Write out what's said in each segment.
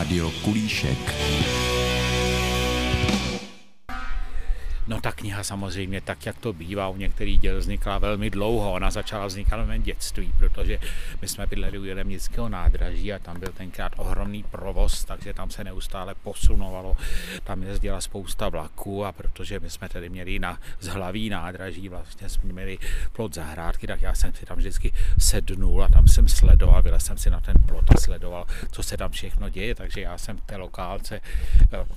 Rádio Kulíšek. No ta kniha samozřejmě, tak jak to bývá u některých děl, vznikla velmi dlouho. Ona začala vznikat v mém dětství, protože my jsme bydleli u Jilemnického nádraží a tam byl tenkrát ohromný provoz, takže tam se neustále posunovalo. Tam jezdila spousta vlaků a protože my jsme tedy měli na zhlaví nádraží, vlastně jsme měli plot zahrádky, tak já jsem si tam vždycky sednul a tam jsem sledoval, byl jsem si na ten plot a sledoval, co se tam všechno děje, takže já jsem v té lokálce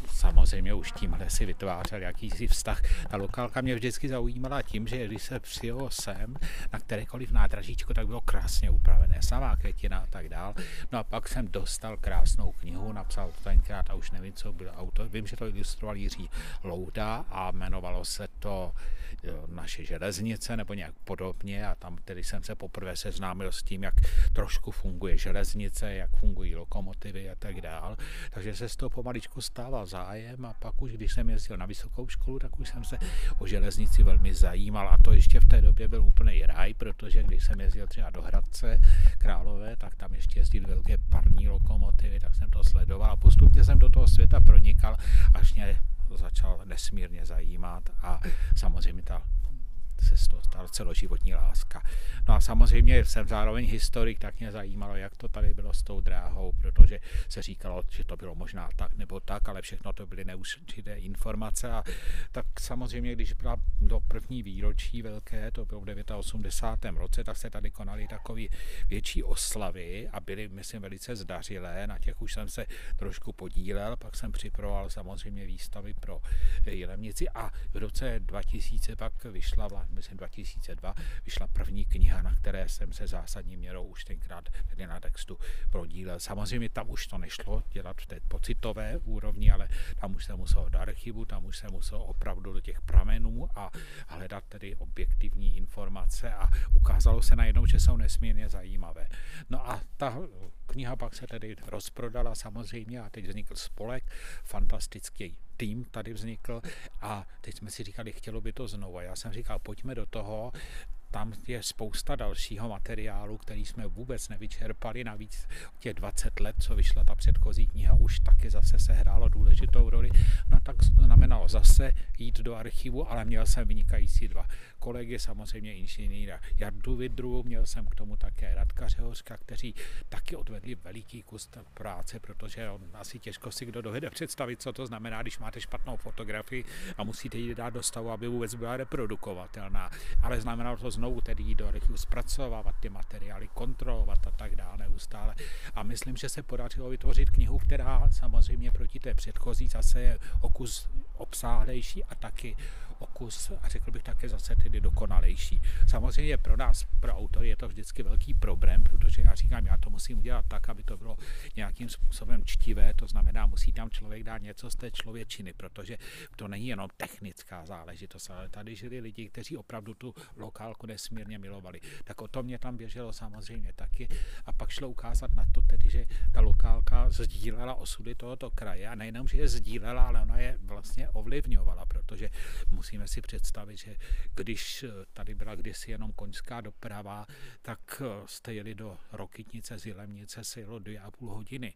samozřejmě už tímhle si vytvářel jakýsi vztah. Ta lokálka mě vždycky zaujímala tím, že když se přijelo sem na kterékoliv nádražíčko, tak bylo krásně upravené, samá květina a tak dál. No a pak jsem dostal krásnou knihu, napsal to tenkrát a už nevím, co byl autor. Vím, že to ilustroval Jiří Louda a jmenovalo se to Naše železnice nebo nějak podobně a tam tedy jsem se poprvé seznámil s tím, jak trošku funguje železnice, jak fungují lokomotivy a tak dál. Takže se z toho pomaličku stával zájem a pak už, když jsem jezdil na vysokou školu, tak už jsem se o železnici velmi zajímal a to ještě v té době byl úplný ráj, protože když jsem jezdil třeba do Hradce Králové, tak tam ještě jezdili velké parní lokomotivy, tak jsem to sledoval a postupně jsem do toho světa pronikal, až mě začal nesmírně zajímat a samozřejmě se stala celoživotní láska. No a samozřejmě jsem zároveň historik, tak mě zajímalo, jak to tady bylo s tou dráhou, protože se říkalo, že to bylo možná tak nebo tak, ale všechno to byly neurčité informace. A tak samozřejmě, když byla do první výročí velké, to bylo v 89. roce, tak se tady konaly takové větší oslavy a byly, myslím, velice zdařilé. Na těch už jsem se trošku podílel, pak jsem připravoval samozřejmě výstavy pro Jilemnici a v roce 2000 pak vyšla myslím 2002, vyšla první kniha, na které jsem se zásadní měrou už tenkrát tedy na textu prodílel. Samozřejmě tam už to nešlo dělat v té pocitové úrovni, ale tam už se muselo do archivu, tam už se muselo opravdu do těch pramenů a hledat tedy objektivní informace a ukázalo se najednou, že jsou nesmírně zajímavé. No a ta kniha pak se tedy rozprodala samozřejmě a teď vznikl spolek, fantastický tým tady vznikl a teď jsme si říkali, chtělo by to znovu. Já jsem říkal, pojďme do toho, tam je spousta dalšího materiálu, který jsme vůbec nevyčerpali, navíc těch 20 let, co vyšla ta předchozí kniha, už taky zase sehrálo důležitou roli. No tak znamenalo zase jít do archivu, ale měl jsem vynikající dva kolegy, samozřejmě inženýra Jardu Vydru, měl jsem k tomu také Radka Žehořka, kteří taky odvedli veliký kus práce, protože on asi těžko si kdo dovede představit, co to znamená, když máte špatnou fotografii a musíte ji dát do stavu, aby vůbec byla reprodukovatelná. Ale znamenalo to znovu tedy jít do archivu, zpracovávat ty materiály, kontrolovat a tak dále neustále. A myslím, že se podařilo vytvořit knihu, která samozřejmě proti té předchozí zase je o kus obsáhlejší a taky o kus, a řekl bych také zase tedy dokonalejší. Samozřejmě pro nás, pro autory, je to vždycky velký problém, protože já říkám, já to musím udělat tak, aby to bylo nějakým způsobem čtivé, to znamená, musí tam člověk dát něco z té člověčiny, protože to není jenom technická záležitost, ale tady žili lidi, kteří opravdu tu lokálku nesmírně milovali. Tak o to mě tam běželo samozřejmě taky a pak šlo ukázat na to tedy, že ta lokálka sdílela osudy tohoto kraje a nejenom, že je sdílela, ale ona je vlastně ovlivňovala, protože musíme si představit, že když tady byla kdysi jenom koňská doprava, tak jste jeli do Rokytnice z Jilemnice, se jelo 2,5 hodiny.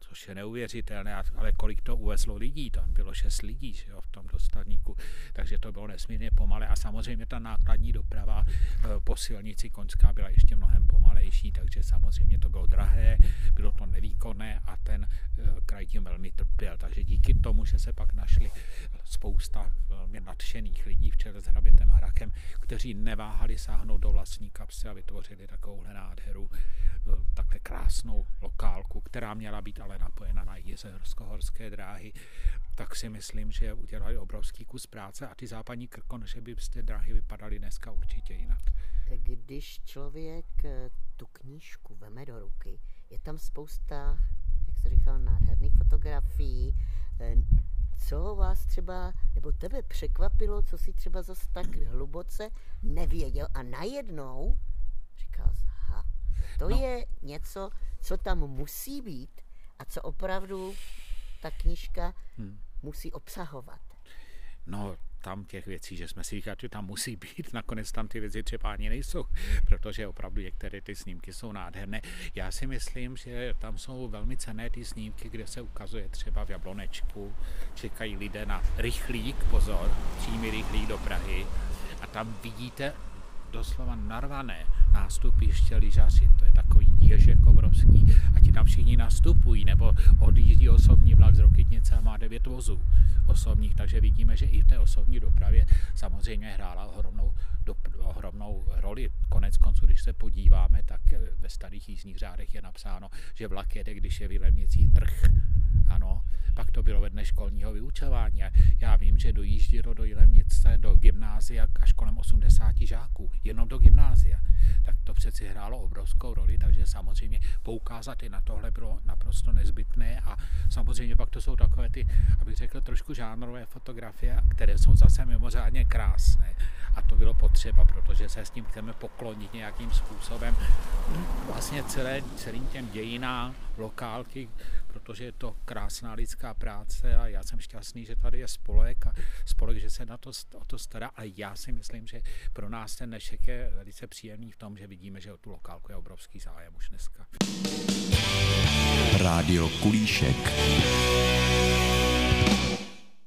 Což je neuvěřitelné, ale kolik to uvezlo lidí, tam bylo 6 lidí, že jo, v tom dostavníku, takže to bylo nesmírně pomalé a samozřejmě ta nákladní doprava po silnici koňská byla ještě mnohem pomalejší, takže samozřejmě to bylo drahé, bylo to nevýkonné a ten kraj tím velmi trpěl, takže díky tomu, že se pak našli spousta velmi nadšených lidí v čele s hrabitem Hrakem, kteří neváhali sáhnout do vlastní kapsy a vytvořili takovouhle nádheru, takhle krásnou lokálku, která měla být ale napojena na jezerskohorské dráhy, tak si myslím, že udělali obrovský kus práce a ty západní Krkonoše by z té dráhy vypadaly dneska určitě jinak. Když člověk tu knížku veme do ruky, je tam spousta, jak jsi říkal, nádherných fotografií. Co vás třeba, nebo tebe překvapilo, co si třeba zase tak hluboce nevěděl a najednou říkal jsi, aha, to je něco, co tam musí být, a co opravdu ta knížka musí obsahovat? No, tam těch věcí, že jsme si říkali, že tam musí být, nakonec tam ty věci třeba ani nejsou, protože opravdu některé ty snímky jsou nádherné. Já si myslím, že tam jsou velmi cenné ty snímky, kde se ukazuje třeba v Jablonečku, čekají lidé na rychlík, pozor, přímý rychlík do Prahy a tam vidíte doslova narvané nástupiště lyžaři, to je takový ježek obrovský a ti tam všichni nastupují nebo odjíždí osobní vlak z Rokytnice a má 9 vozů osobních, takže vidíme, že i v té osobní dopravě samozřejmě hrála ohromnou roli. Konec konců, když se podíváme, tak ve starých jízdních řádech je napsáno, že vlak jede, když je Jilemnicí trh. Ano, pak to bylo ve dne školního vyučování. Já vím, že dojíždělo do Jilemnice, do gymnázia až kolem 80 žáků, jenom do gymnázia. Tak to přeci hrálo obrovskou roli, takže samozřejmě poukázat i na tohle bylo naprosto nezbytné a samozřejmě pak to jsou takové ty, abych řekl, trošku žánrové fotografie, které jsou zase mimořádně krásné. A to bylo potřeba, protože se s ním chceme poklonit nějakým způsobem vlastně celým těm dějinám lokálky, protože je to krásná lidská práce a já jsem šťastný, že tady je spolek a spolek, že se o to stará. A já si myslím, že pro nás ten dnešek je velice příjemný v tom, že vidíme, že o tu lokálku je obrovský zájem už dneska. Rádio Kulíšek.